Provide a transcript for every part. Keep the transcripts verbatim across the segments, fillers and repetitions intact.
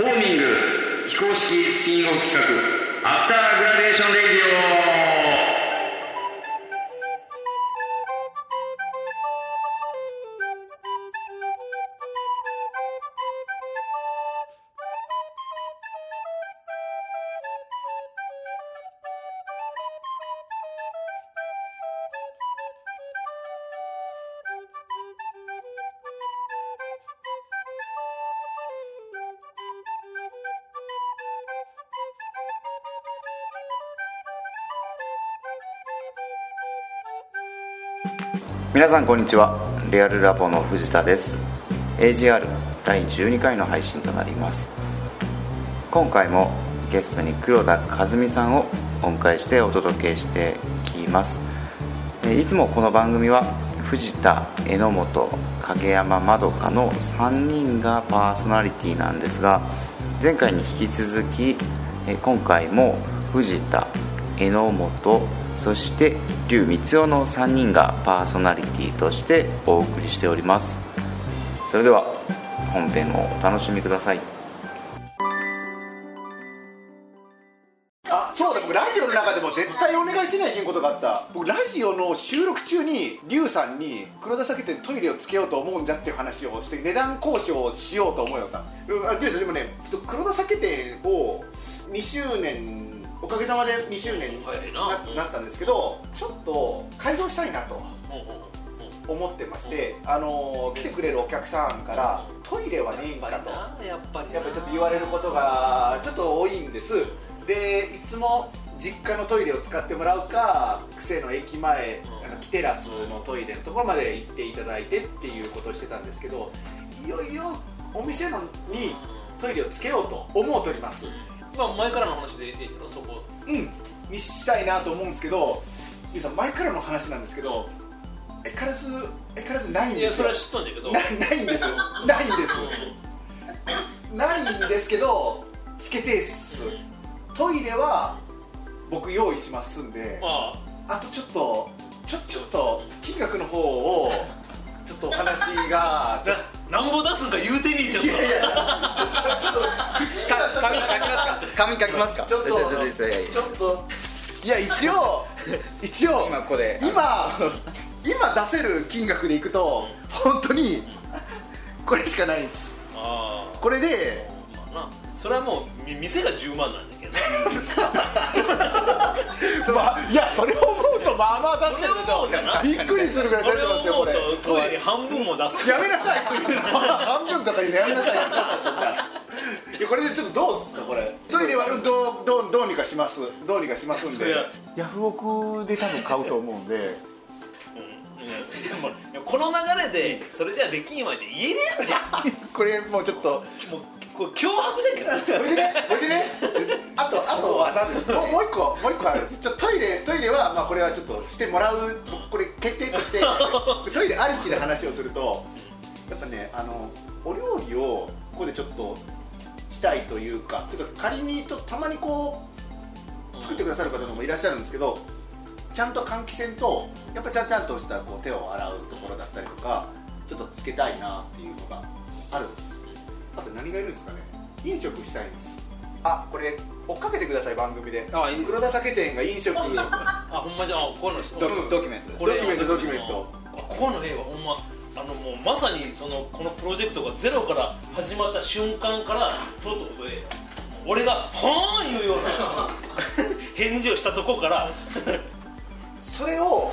ホーミング非公式スピンオフ企画アフターグラデーションレディオ。皆さんこんにちは、レアルラボの藤田です。 エージーアール だいじゅうにかいの配信となります。今回もゲストに黒田和美さんをお迎えしてお届けしていきます。いつもこの番組は藤田、榎本、影山、まどかのさんにんがパーソナリティなんですが、前回に引き続き今回も藤田、榎本、そして劉光代のさんにんがパーソナリティとしてお送りしております。それでは本編をお楽しみください。あ、そうだ、僕ラジオの中でも絶対お願いしないということがあった。僕ラジオの収録中に劉さんに黒田酒店トイレをつけようと思うんじゃっていう話をして値段交渉をしようと思うよった。劉さんでもね、黒田酒店をにしゅうねんおかげさまでにしゅうねんになったんですけど、ちょっと改造したいなと思ってまして、あの来てくれるお客さんからトイレはねえんかとやっぱりちょっと言われることがちょっと多いんです。でいつも実家のトイレを使ってもらうか、癖の駅前キテラスのトイレのところまで行っていただいてっていうことをしてたんですけど、いよいよお店のにトイレをつけようと思うとります。今前からの話で言ったのそこうんにしたいなと思うんですけど、皆さん前からの話なんですけど、えからずえからずないんですよ。いやそれは知っとんだけど な, ないんですよないんですないんですけどつけてっす、うん、トイレは僕用意しますんで、ああ、あとちょっとちょちょっと金額の方をちょっとお話がちょっとなんぼ出すんか言うてみーちゃった。いやいやちょっと口からちょっと紙書きますか。ちょっとちょっといや一応一応今ここで今今出せる金額でいくと本当にこれしかないんです。あこれで、まあ、なそれはもう店がじゅうまんなんだけどねまあ、いやそれを思うとまあまあ出してるけどびっくりするぐらい出てますよ。これトイレ半分も出すやめなさい半分とか言うのやめなさいいやこれでちょっとどうすかこれトイレはどう、どう、どうにかしますどうにかしますんでヤフオクで多分買うと思うんで、うん、いやでもこの流れでそれじゃできんわって言えねえじゃんこれもうちょっともうこれ脅迫じゃんけどこれでねこれでねあとあと技ですもう一個もう一個あるんです。ちょっとトイレトイレはまあこれはちょっとしてもらうこれ決定としてトイレありきで話をするとやっぱね、あのお料理をここでちょっとしたいというか、ちょっと仮にとたまにこう作ってくださる方もいらっしゃるんですけど、ちゃんと換気扇とやっぱちゃんちゃんとしたこう手を洗うところだったりとかちょっとつけたいなっていうのがあるんです。あと何がいるんですかね、飲食したいんです。あ、これ追っかけてください番組で。ああ、いい黒田酒店が飲食飲食あ、ほんまじゃあこういうのドキ、うん、ドキュメントです。ドキュメントドキュメントこういうのええわほんま、あのもうまさにそのこのプロジェクトがゼロから始まった瞬間からとうとうとええ俺がはーん言うような返事をしたとこからそれを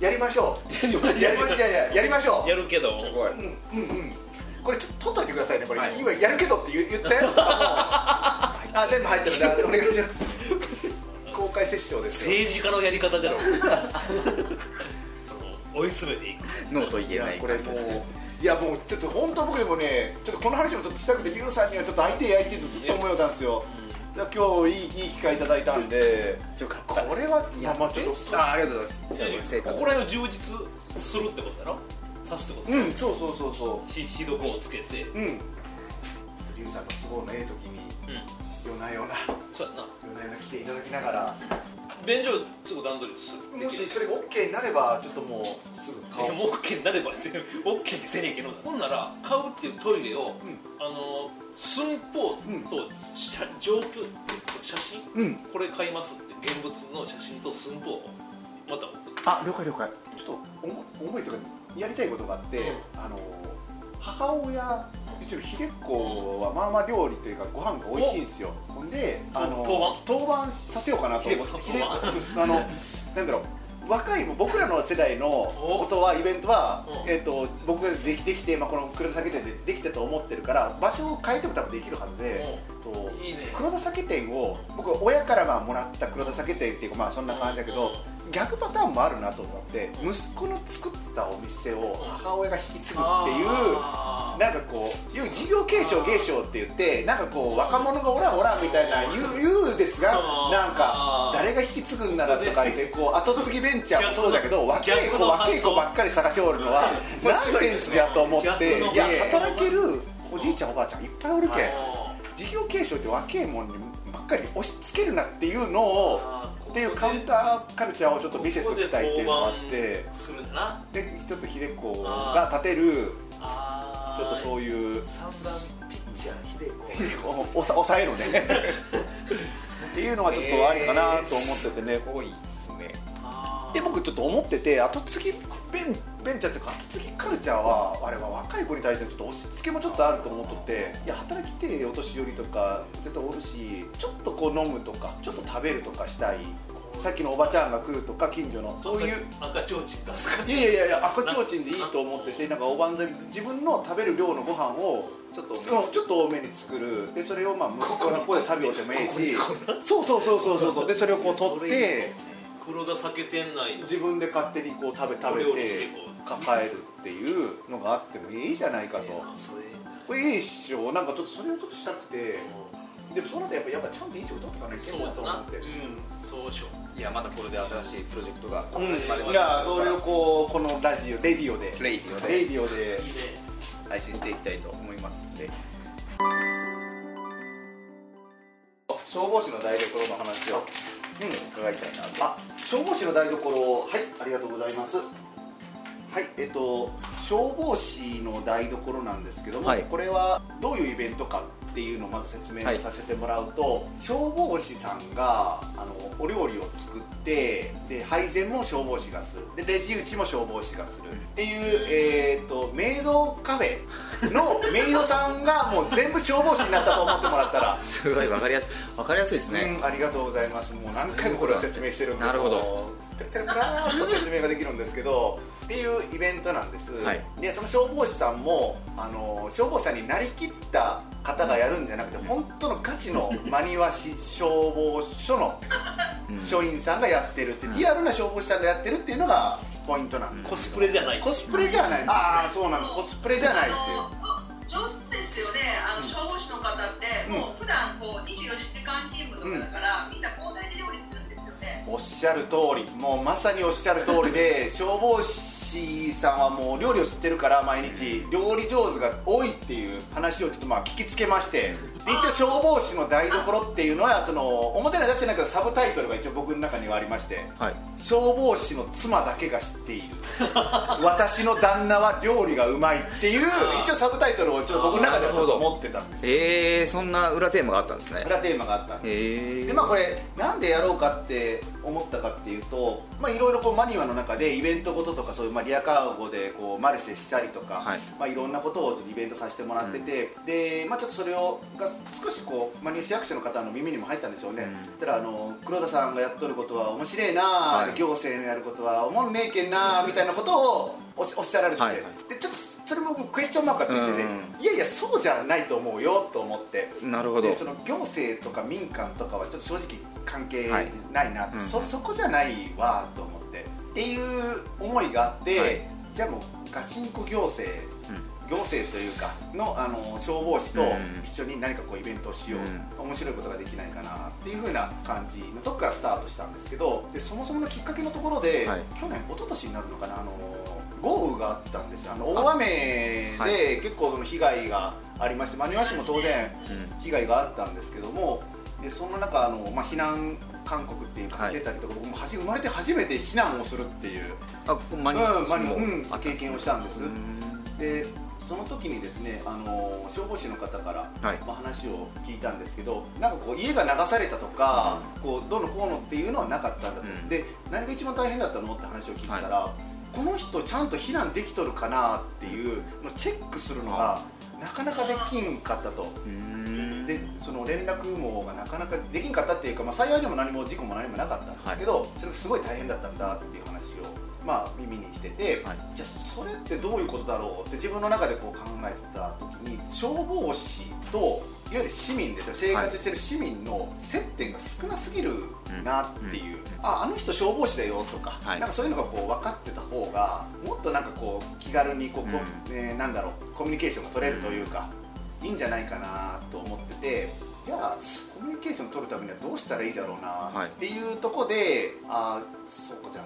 やりましょうやりましょうやややりましょうやるけどうんうんうんこれちょっと取っといてくださいねこれ、はい、今やるけどって言ったやつとかもあ全部入ってるんでお願いします公開セッションですよ。政治家のやり方じゃろ追い詰めていくノーと言えない感じですね。いやもうちょっと本当僕でもねちょっとこの話もちょっとしたくて劉さんにはちょっと相手やりてるとずっと思いよったんですよ。じゃあ今日いい、いい機会いただいたんでよかったこれは。いやまあちょっと あ, ありがとうございます。じゃあここら辺を充実するってことだろ、刺すってこと。うん、そうそうそうそう。ひどくをつけて。うん。ユーザーの都合のええ時に、うん、夜な夜なそうやな夜な夜な来ていただきながら便所すぐ段取りする。もしそれが OK になればちょっともうすぐ買う。いやもう OK になれば全然 OK にせねえけど、ほんなら買うっていうトイレを、うん、あの寸法と状況、うん、写真、うん、これ買いますって現物の写真と寸法をまた送って、あ了解了解。ちょっと思いとかやりたいことがあって、うん、あの母親うちのひでっこはまあまあ料理というかご飯が美味しいんですよ。ほんであの登板させようかなと。ひでっこあのなんだろう、若い僕らの世代のことはイベントはえっと僕ができてまあこの黒田酒店でできたと思ってるから場所を変えても多分できるはずで、と黒田酒店を僕は親からまあもらった黒田酒店っていうかまあそんな感じだけど。逆パターンもあるなと思って、息子の作ったお店を母親が引き継ぐっていう、なんかこういう事業継承継承って言ってなんかこう若者がおらんおらんみたいな言う言うですが、なんか誰が引き継ぐんならとかってこう後継ぎベンチャーもそうだけど、若い子若い子ばっかり探しておるのはナンセンスやと思って、いや働けるおじいちゃんおばあちゃんいっぱいおるけん、事業継承って若いもんにばっかり押し付けるなっていうのを。っていうカウンターカルチャーをちょっと見せておきたいっていうのがあって、で一つひでっこが立てるちょっとそういうさんばんピッチャーひでっこを抑えるねっていうのがちょっとありかなと思っててね。多いですね。で僕ちょっと思ってて、後継ぎベンチャーっていうか後継ぎカルチャーはあれは若い子に対してのちょっと押し付けもちょっとあると思っとって、いや働き手お年寄りとか絶対おるし、ちょっとこう飲むとかちょっと食べるとかしたい、さっきのおばちゃんが来るとか近所のそういう赤ちょうちん出すか、いやいやいや赤ちょうちんでいいと思ってて、なんかおばんざい自分の食べる量のご飯をちょっとちょっと多めに作る、でそれをまあ息子の声で食べようでもいいし、そうそうそうそうそうそう、でそれをこう取って。黒田酒店内自分で勝手にこう食べ食べて抱えるっていうのがあってもいいじゃないかと。これいいっしょ。なんかちょっとそれをちょっとしたくて、でもその後やっぱやっぱちゃんと飲食取ってかなきゃいけないと思って、そうでしょ。いやまだこれで新しいプロジェクトが始まります。いやそれをこうこのラジオレディオでレディオで配信していきたいと思いますんで。消防士の台所の話をうん、伺いたいな。あ、消防士の台所、はい、ありがとうございます。はい、えっと消防士の台所なんですけども、はい、これはどういうイベントかっていうのをまず説明をさせてもらうと、はい、消防士さんがあのお料理を作って、で配膳も消防士がする、でレジ打ちも消防士がするっていう、えー、っとメイドカフェのメイドさんがもう全部消防士になったと思ってもらったらすごいわかりやすいわかりやすいですね、うん。ありがとうございます。もう何回もこれは説明してるんで。なるほど。ペラペラーっと説明ができるんですけどっていうイベントなんです、はい、でその消防士さんもあの消防士さんになりきった方がやるんじゃなくて、本当のガチの真庭市消防署の署員さんがやってるって、リアルな消防士さんがやってるっていうのがポイントなんです。コスプレじゃない、コスプレじゃない、ああそうなんです、コスプレじゃないっていう。上手ですよね、あの消防士の方って、うん、もう普段こうにじゅうよじかん勤務とかだから、うん、みんな交代で料理するんですよね。おっしゃる通り、もうまさにおっしゃる通りで消防士さんはもう料理を知ってるから毎日料理上手が多いっていう話をちょっとまあ聞きつけまして、で一応消防士の台所っていうのはその表には出してないけどサブタイトルが一応僕の中にはありまして、はい、消防士の妻だけが知っている私の旦那は料理がうまいっていう一応サブタイトルをちょっと僕の中ではちょっと持ってたんですよ。えー、そんな裏テーマがあったんですね。裏テーマがあったんです、えー、でまあこれなんでやろうかって思ったかっていうと、まあいろいろこうマニュアの中でイベントごととかそういうまあリアカーゴでこうマルシェしたりとか、はい、まあいろんなことをイベントさせてもらってて、うん、でまあちょっとそれをが少しこうマニュ市役所の方の耳にも入ったんでしょうね。うん、ただあの黒田さんがやっとることは面白いな、はい、行政のやることはおもんねえけんなみたいなことをおっしゃられてて、はい、でちょっと。それもクエスチョンマークがついてて、いやいやそうじゃないと思うよと思って、なるほど、その行政とか民間とかはちょっと正直関係ないなって、はい、そ, そこじゃないわと思ってっていう思いがあって、はい、じゃあもうガチンコ行政、うん、行政というか の, あの消防士と一緒に何かこうイベントをしよう、うん、面白いことができないかなっていう風な感じのとこからスタートしたんですけど、でそもそものきっかけのところで、はい、去年一昨年になるのかな、あの豪雨があったんですよ。あの大雨で結構その被害がありまして、真庭市も当然被害があったんですけども、でその中あの、まあ、避難勧告っていうか出たりとか、はい、僕も生まれて初めて避難をするっていう経験をしたんです。でその時にですね、あの消防士の方から、はい、まあ話を聞いたんですけど、なんかこう家が流されたとか、うん、こうどうのこうのっていうのはなかったんだと、うん、で何が一番大変だったのって話を聞いたら、はい、この人ちゃんと避難できとるかなっていうのをチェックするのがなかなかできんかったと。でその連絡網がなかなかできんかったっていうか、まあ、幸いでも何も事故も何もなかったんですけど、はい、それがすごい大変だったんだっていう話を、まあ、耳にしてて、はい、じゃあそれってどういうことだろうって自分の中でこう考えてた時に、消防士といわゆる市民ですよ、生活してる市民の接点が少なすぎるなっていう、ああの人消防士だよとか、はい、なんかそういうのがこう分かってた方がもっとなんかこう気軽にこう、うん、えー、なんだろう、コミュニケーションが取れるというか、いいんじゃないかなと思ってて、じゃあコミュニケーション取るためにはどうしたらいいだろうなっていうところで、はい、あそうか、じゃあ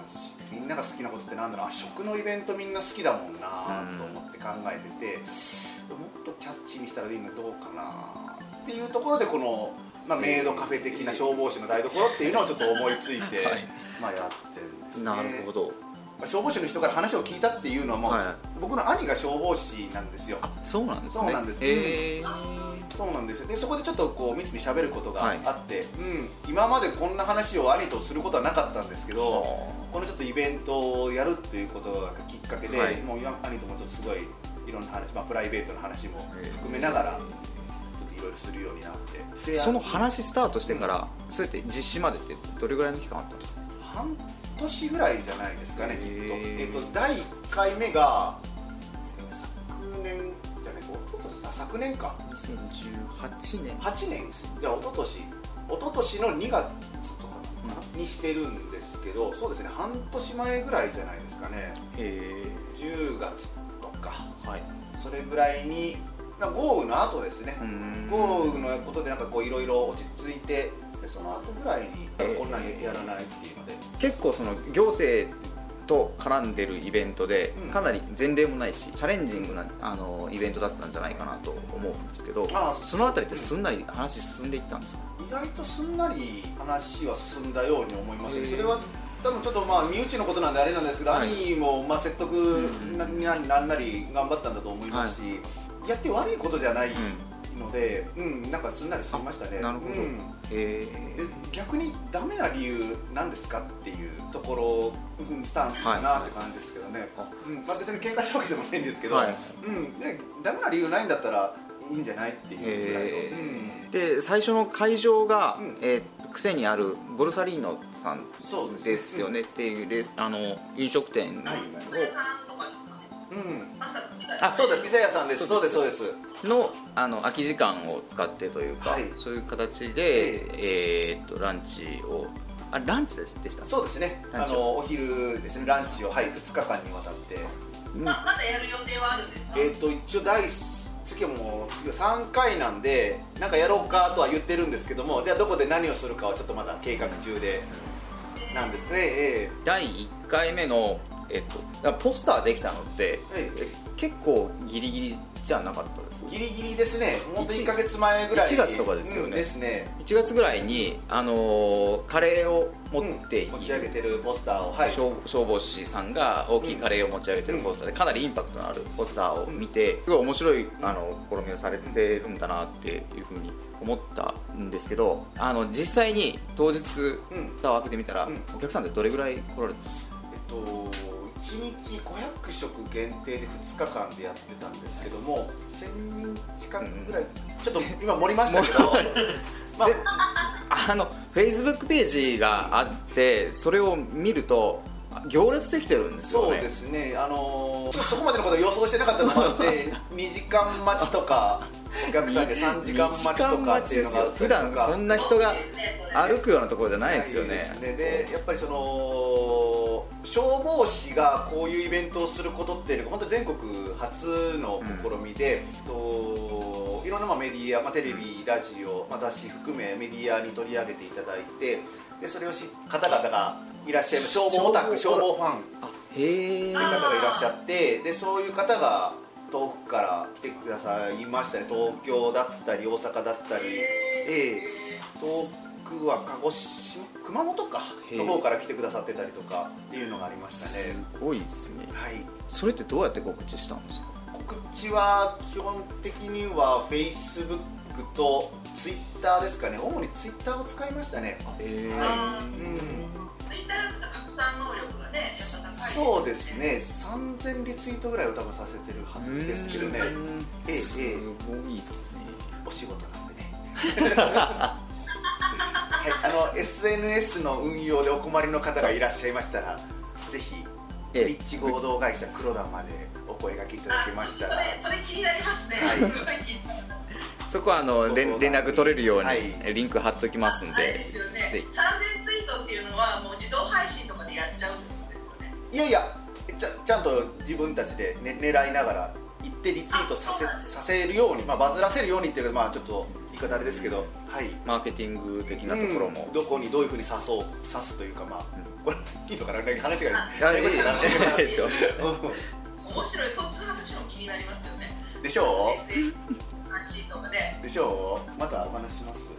みんなが好きなことってなんだろう、あ食のイベントみんな好きだもんなと思って考えてて、もっとキャッチーにしたらいいのどうかなっていうところで、この、まあ、メイドカフェ的な消防士の台所っていうのをちょっと思いついて、はい、まあやってるんですね。なるほど。消防士の人から話を聞いたっていうのはもう、はい、僕の兄が消防士なんですよ。そうなんですね。そうなんです。えー、そうなんですよ。でそこでちょっとこう密に喋ることがあって、はい、うん、今までこんな話を兄とすることはなかったんですけど、このちょっとイベントをやるっていうことがきっかけで、はい、もう兄ともちょっとすごいいろんな話、まあ、プライベートの話も含めながら。いろいろするようになって。でその話スタートしてから、うん、そうやって実施までってどれぐらいの期間あったんですか？半年ぐらいじゃないですかね、きっと。えっとだいいっかいめが昨年じゃね、おととし、あ昨年か。にせんじゅうはちねん。はちねんです。いやおととし、おととしのにがつとかなのかな、うん、にしてるんですけど、そうですね、半年前ぐらいじゃないですかね。ええ。じゅうがつとか、はい、それぐらいに。豪雨の後ですね、豪雨のことでなんかこういろいろ落ち着いて、その後ぐらいにこんなんやらないっていうので、結構その行政と絡んでるイベントでかなり前例もないしチャレンジングなあのイベントだったんじゃないかなと思うんですけど、そのあたりってすんなり話進んでいったんですか？意外とすんなり話は進んだように思いますね。それは多分ちょっとまあ身内のことなんであれなんですけど、兄もまあ説得なんなり頑張ったんだと思いますし、やって悪いことじゃないので、うんうん、なんかすんなり済みましたね。なるほど。うん、えー、逆にダメな理由なんですかっていうところスタンスかなって感じですけどね。まあ別に喧嘩したわけでもないんですけど、はい、うん、ね、ダメな理由ないんだったらいいんじゃないっていうぐらいの。えーうん、で最初の会場が、うん、えー、癖にあるボルサリーノさんですよね、うん、っていうあの飲食店を。はい、うん、あ、そうだ、ピザ屋さんです。そうですそうです。のあの空き時間を使ってというか、はい、そういう形で、えー、えーっとランチを、あランチでした。そうですね。あのお昼ですね、ランチを、はい、ふつかかんにわたって。うん、まあ、まだやる予定はあるんですか？えっと一応第次はもう次はさんかいなんで、なんかやろうかとは言ってるんですけども、じゃあどこで何をするかはちょっとまだ計画中でなんですね。えー、だいいっかいめの。えっと、ポスターできたのって、はい、結構ギリギリじゃなかったです。ギリギリですね。本当にいっかげつまえぐらい、いちがつとかですよね。うん、ですね。いちがつぐらいにあのー、カレーを持って、うん、持ち上げてるポスターを、はい、消, 消防士さんが大きいカレーを持ち上げてるポスターで、うん、かなりインパクトのあるポスターを見て、うん、すごい面白いあの試みをされてるんだなっていうふうに思ったんですけど、あの実際に当日蓋を開けてみたら、うん、お客さんってどれぐらい来られたんですか？えっといちにちごひゃくしょく限定でふつかかんでやってたんですけども、せんにん近くぐらい、うん、ちょっと今盛りましたけど、まあ、あのフェイスブックページがあってそれを見ると行列できてるんですよね。そうですね、あのー、ちょっとそこまでのことを予想してなかったのもあってにじかんまちとかお客さんでさんじかんまちとかっていうのがあって、普段そんな人が歩くようなところじゃないですよね。でやっぱりその消防士がこういうイベントをすることっていうのが本当全国初の試みで、うん、といろんなまあメディア、まあ、テレビラジオ、まあ、雑誌含めメディアに取り上げていただいて、でそれをし方々がいらっしゃいます。消防オタク、消防ファンって方がいらっしゃって、でそういう方が遠くから来てくださいましたね。東京だったり大阪だったり、えー、遠くは鹿児島、熊本かの方から来てくださってたりとかっていうのがありましたね。すごいですね。はい。それってどうやって告知したんですか？告知は基本的には Facebook と Twitter ですかね。主に Twitter を使いましたね。えー、はい。うん。拡散能力がね、そうですね、さんぜんリツイートぐらいを多分させてるはずですけどね。ええ、すごいですね。お仕事なんでね。はい、あの エスエヌエス の運用でお困りの方がいらっしゃいましたら、ぜひブリッジ合同会社黒田までお声掛けいただけましたら。それ気になりますね。はい、そこはあの連絡取れるように、はい、リンク貼っときますんで。はい、ですよね。ぜひ。っていうのはもう自動配信とかでやっちゃうってことですよね。いやいや、ち ゃ, ちゃんと自分たちで、ね、狙いながら行ってリツイートさ せ, させるように、まあ、バズらせるようにっていうか、まあ、ちょっと言い方あれですけど、うん、はい、マーケティング的なところも、うん、どこにどういうふうに刺そう刺すというか、まあ、うん、これいいのかな、話がないですよ。面白い、そっちの話も気になりますよね。でしょう。でしょう。またお話します。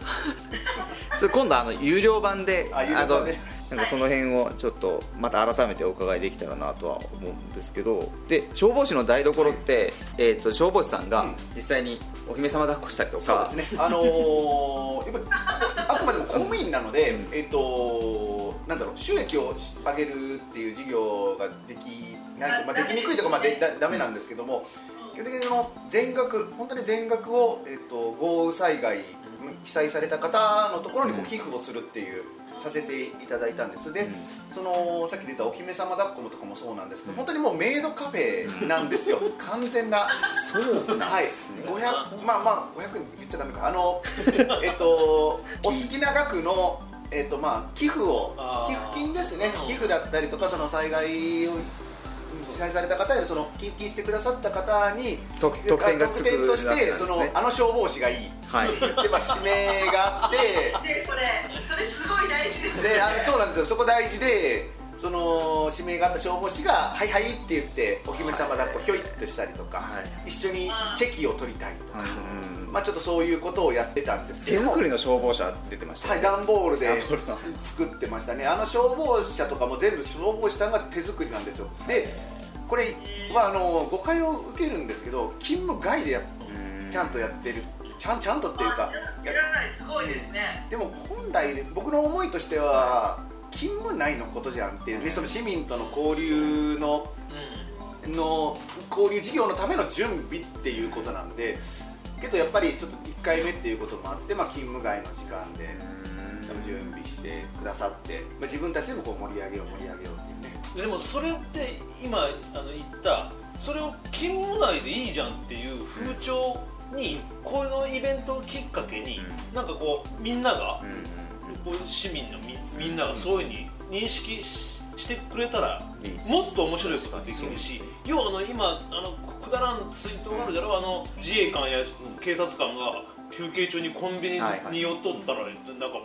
それ今度あの有料版で、あのなんかその辺をちょっとまた改めてお伺いできたらなとは思うんですけど、で消防士の台所って、はい、えーと消防士さんが実際にお姫様抱っこしたりとか、そうですね。あのー、やっぱあくまでも公務員なので、うん、えっとなんだろう、収益を上げるっていう事業ができないと、まあ、できにくいとかまあでダメなんですけども。基本的にの全額、本当に全額を、えー、と豪雨災害被災された方のところにこう寄付をするっていう、うん、させていただいたんです。で、うん、そのさっき出たお姫様抱っこもとかもそうなんですけど、本当にもうメイドカフェなんですよ。完全な。そうなんですね。はい、ごひゃく、まあまあごひゃく言っちゃダメか。あのえっとお好きな額のえっとまあ寄付を、寄付金ですね。寄付だったりとか、その災害を被災された方やその寄付金してくださった方に特典としてそのあの消防士がいいって言って指名があって、それすごい大事ですね。そうなんですよ。そこ大事で、その指名があった消防士がはいはいって言ってお姫様抱っこひょいっとしたりとか、一緒にチェキを取りたいとか、まあちょっとそういうことをやってたんですけど、手作りの消防車出てましたね。はい、段ボールで作ってましたね。あの消防車とかも全部消防士さんが手作りなんですよ。でこれはあの誤解を受けるんですけど、勤務外でやちゃんとやってる、ちゃんちゃんとっていうか、やらない、すごいですね。でも本来、ね、僕の思いとしては勤務内のことじゃんっていうね、その市民との交流の、うん、の交流事業のための準備っていうことなんで、けどやっぱりちょっといっかいめっていうこともあって、まあ、勤務外の時間で多分準備してくださって、まあ、自分たちでもこう盛り上げよう盛り上げようっていうね。でもそれって今あの言ったそれを勤務内でいいじゃんっていう風潮に、このイベントをきっかけになんかこうみんながこう市民の み, みんながそういうふうに認識 し, してくれたらもっと面白いことができるし、要はあの今あのくだらんツイートがあるだろう、あの自衛官や警察官が休憩中にコンビニに寄っとったらなんか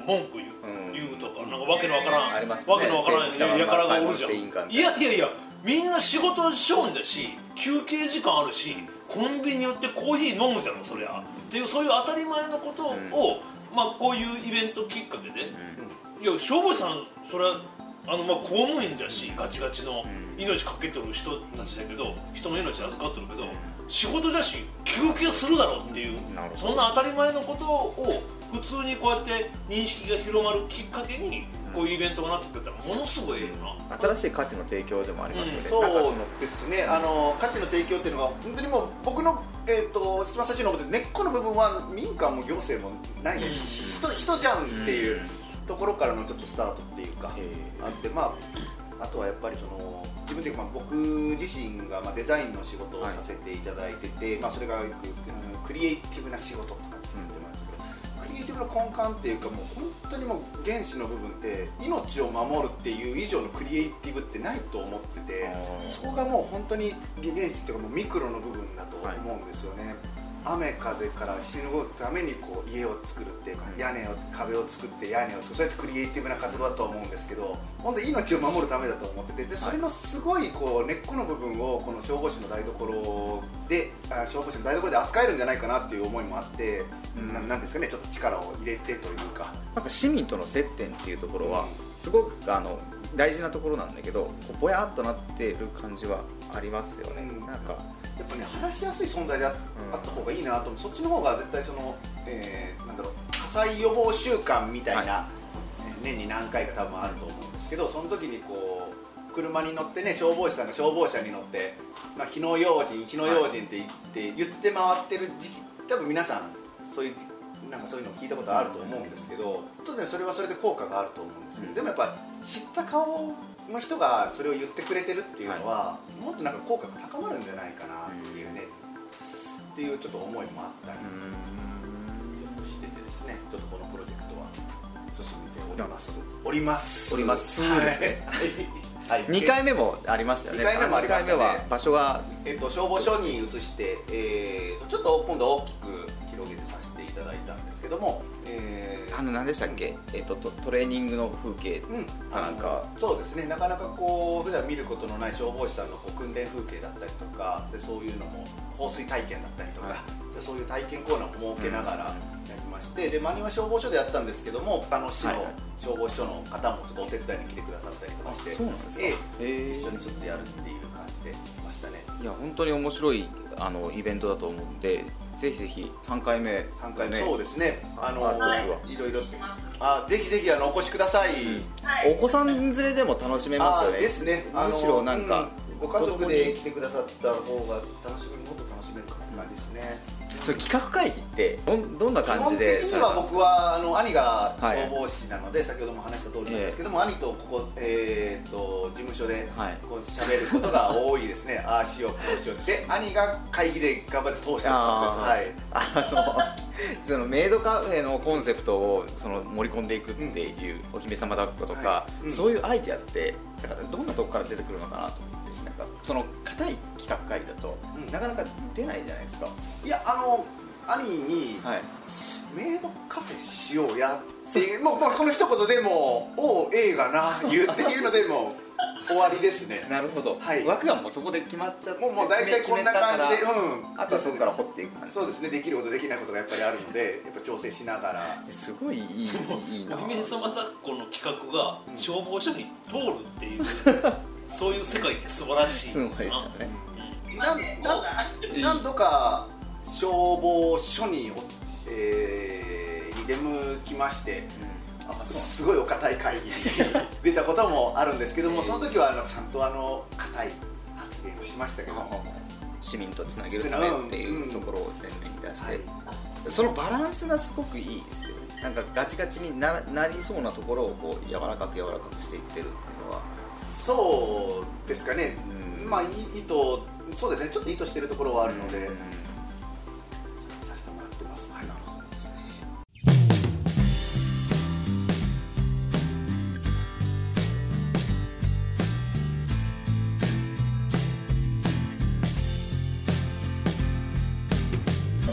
文句言う。言うとか、なんかわけのわからん、わけのわからんやからがおるじゃん。いやいやいや、みんな仕事しょんだし、休憩時間あるし、コンビニ寄ってコーヒー飲むじゃん、そりゃっていう、そういう当たり前のことを、まあこういうイベントきっかけで、いや消防士さん、それはあのまあ公務員だし、ガチガチの命かけてる人たちだけど、人の命預かってるけど、仕事だし休憩するだろうっていう、そんな当たり前のことを普通にこうやって認識が広まるきっかけにこういうイベントがなってくれたらものすごいいいな。新しい価値の提供でもありますよね。うん、そうですね。あの価値の提供っていうのが本当にもう僕のえっ、ー、と一番最初に思って根っこの部分は民間も行政もない、うん、人人じゃんっていうところからのちょっとスタートっていうか、うん、あって、まああとはやっぱりその自分でまあ僕自身がまあデザインの仕事をさせていただいてて、はい、まあそれがよくクリエイティブな仕事とかって言ってますけど。うん、クリエイティブの根幹っていうか、もう本当にもう原始の部分って命を守るっていう以上のクリエイティブってないと思ってて、そこがもう本当に原始っていうかもうミクロの部分だと思うんですよね。はい、雨風からしのぐためにこう家を作るっていうか、屋根を壁を作って屋根を作る、そうやってクリエイティブな活動だと思うんですけど、本当に命を守るためだと思ってて、でそれのすごいこう根っこの部分をこの消防士の台所であ消防士の台所で扱えるんじゃないかなっていう思いもあって、うん、な, なんですかねちょっと力を入れてというか、なんか市民との接点っていうところはすごくあの大事なところなんだけど、ぼやっとなってる感じはありますよね。うん、なんかやっぱね話しやすい存在であった方がいいなと思う。そっちの方が絶対その、えー、なんだろう火災予防週間みたいな、はい、年に何回か多分あると思うんですけど、その時にこう車に乗ってね消防士さんが消防車に乗って、まあ、火の用心火の用心って言って、はい、言って回ってる時期、多分皆さんそういうなんかそういうのを聞いたことあると思うんですけど、当然それはそれで効果があると思うんですけど、うん、でもやっぱ知った顔の人がそれを言ってくれてるっていうのは、はい、もっとなんか効果が高まるんじゃないかなっていうね、うん、っていうちょっと思いもあったりしててですね、ちょっとこのプロジェクトは進めております。おります。おります。そうですね。はい、にかいめもありましたよね。にかいめもありましたね。にかいめは場所は、えっと、消防署に移して、えー、ちょっと今度は大きく広げてさせていただいたんですけども、えー、あの何でしたっけ、えー、とトレーニングの風景かなんか、うん、そうですね、なかなかこう普段見ることのない消防士さんのこう訓練風景だったりとかで、そういうのも放水体験だったりとか、はい、でそういう体験コーナーを設けながらやりまして、うん、で真庭消防署でやったんですけども、他の市の消防署の方もちょっとお手伝いに来てくださったりとかして、一緒にちょっとやるっていう感じでしてましたね。いや本当に面白いあのイベントだと思うんで、ぜひぜひさんかいめ、ね、さんかいめそうですね、あの、はい、いろいろあぜひぜひあのお越しください、うん、はい、お子さん連れでも楽しめますよね。ですね、むしろなんか、うん、ご家族で来てくださった方が楽しめる、もっと楽しめる感じですね。それ企画会議ってどどんな感じで？基本的には僕はあの兄が消防士なので、はい、先ほども話した通りなんですけども、えー、兄とここ、えー、と事務所でこう喋ることが多いですね。ああしようこうしようで兄が会議で頑張って通してますです。はい。あのそのメイドカフェのコンセプトをその盛り込んでいくっていう、うん、お姫様抱っことか、はい、うん、そういうアイデアってどんなとこから出てくるのかなと思って。なんかその固い企画会議だと、うん、なかなか出ないじゃないですか。いやあの兄に、はい、メイドカフェしようやってもう、まあ、この一言でもおうええがな言っていうのでも終わりですね。なるほど、はい、枠がもうそこで決まっちゃって、もうもう大体こんな感じで、うん、あとはそこから掘っていく感じ。そうですね、できることできないことがやっぱりあるので、やっぱ調整しながらすごいいいいいな。お姫様抱っこの企画が消防署に通るっていう、うんそういう世界って素晴らしい。すごいですよね。何度か消防署に、えー、出向きまして、うん、あすごいお堅い会議に出たこともあるんですけども、その時はあのちゃんとあの堅い発言をしましたけども、市民とつなげるためっていうところを前面に出して、うん、はい、そのバランスがすごくいいですよね。なんかガチガチに な, なりそうなところをこう柔らかく柔らかくしていってるっていうのは。そうですかね、うん、まあ意図、そうですね、ちょっと意図しているところはあるので、うん、させてもらってます。はい、なるほどですね。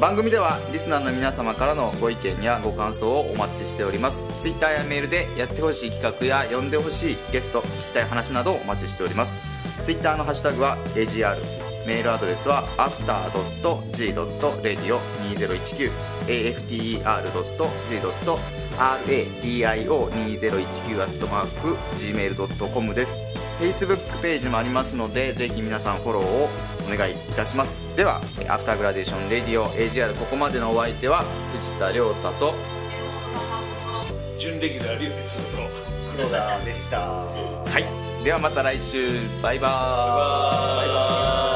番組ではリスナーの皆様からのご意見やご感想をお待ちしております。ツイッターやメールでやってほしい企画や呼んでほしいゲスト、聞きたい話などお待ちしております。ツイッターのハッシュタグは エージーアール、 メールアドレスは アフター ドット ジー ドット レディオ にせんじゅうきゅう エーエフティーイーアール ドット ジー ドット レディオ にせんじゅうきゅう アットマーク ジーメール ドット コム です。 Facebook ページもありますので、ぜひ皆さんフォローをお願いいたします。ではアフターグラデーションレディオ エージーアール、 ここまでのお相手は藤田亮太と準レギュラーリュウヘイツと黒田でした。はい、ではまた来週、バイバーイ。バイバーイ。